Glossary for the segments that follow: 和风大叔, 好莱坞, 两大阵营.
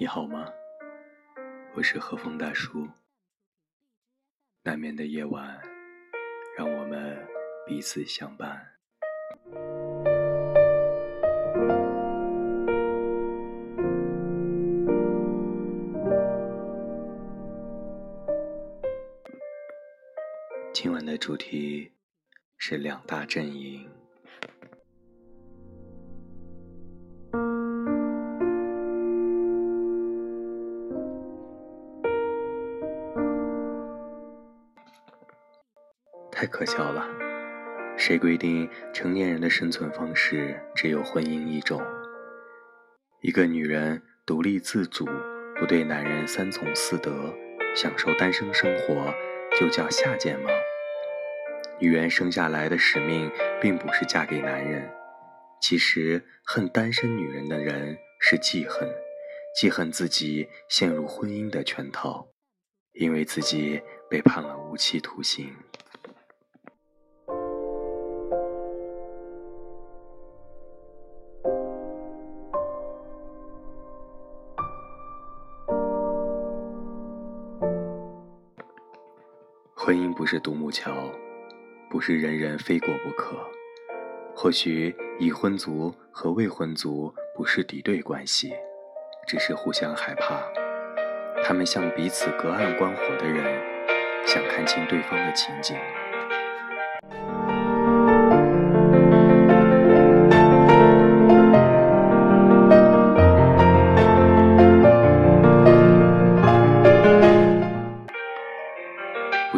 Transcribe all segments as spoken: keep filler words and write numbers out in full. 你好吗？我是和风大叔。难眠的夜晚，让我们彼此相伴。今晚的主题是两大阵营。太可笑了，谁规定成年人的生存方式只有婚姻一种？一个女人独立自主，不对男人三从四德，享受单身生活，就叫下贱吗？女人生下来的使命并不是嫁给男人。其实恨单身女人的人是记恨，记恨自己陷入婚姻的圈套，因为自己被判了无期徒刑。婚姻不是独木桥，不是人人非过不可。或许已婚族和未婚族不是敌对关系，只是互相害怕。他们像彼此隔岸观火的人，想看清对方的情景。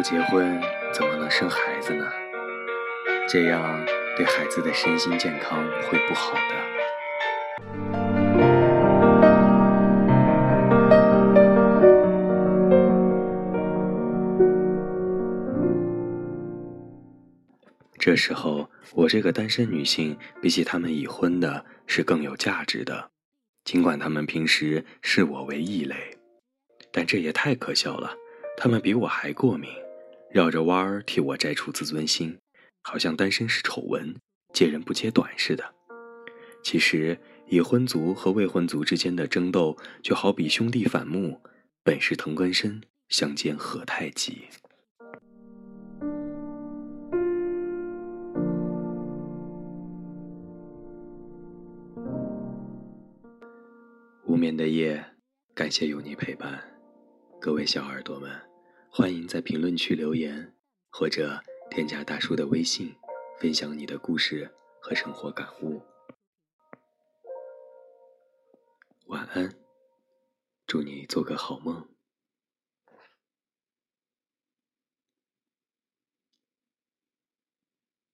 结婚怎么能生孩子呢？这样对孩子的身心健康会不好的。这时候，我这个单身女性比起她们已婚的是更有价值的，尽管她们平时视我为异类，但这也太可笑了，她们比我还过敏。绕着弯儿替我摘除自尊心，好像单身是丑闻，揭人不揭短似的。其实已婚族和未婚族之间的争斗，就好比兄弟反目，本是同根生，相煎何太急。无眠的夜，感谢有你陪伴，各位小耳朵们。欢迎在评论区留言，或者添加大叔的微信，分享你的故事和生活感悟。晚安，祝你做个好梦。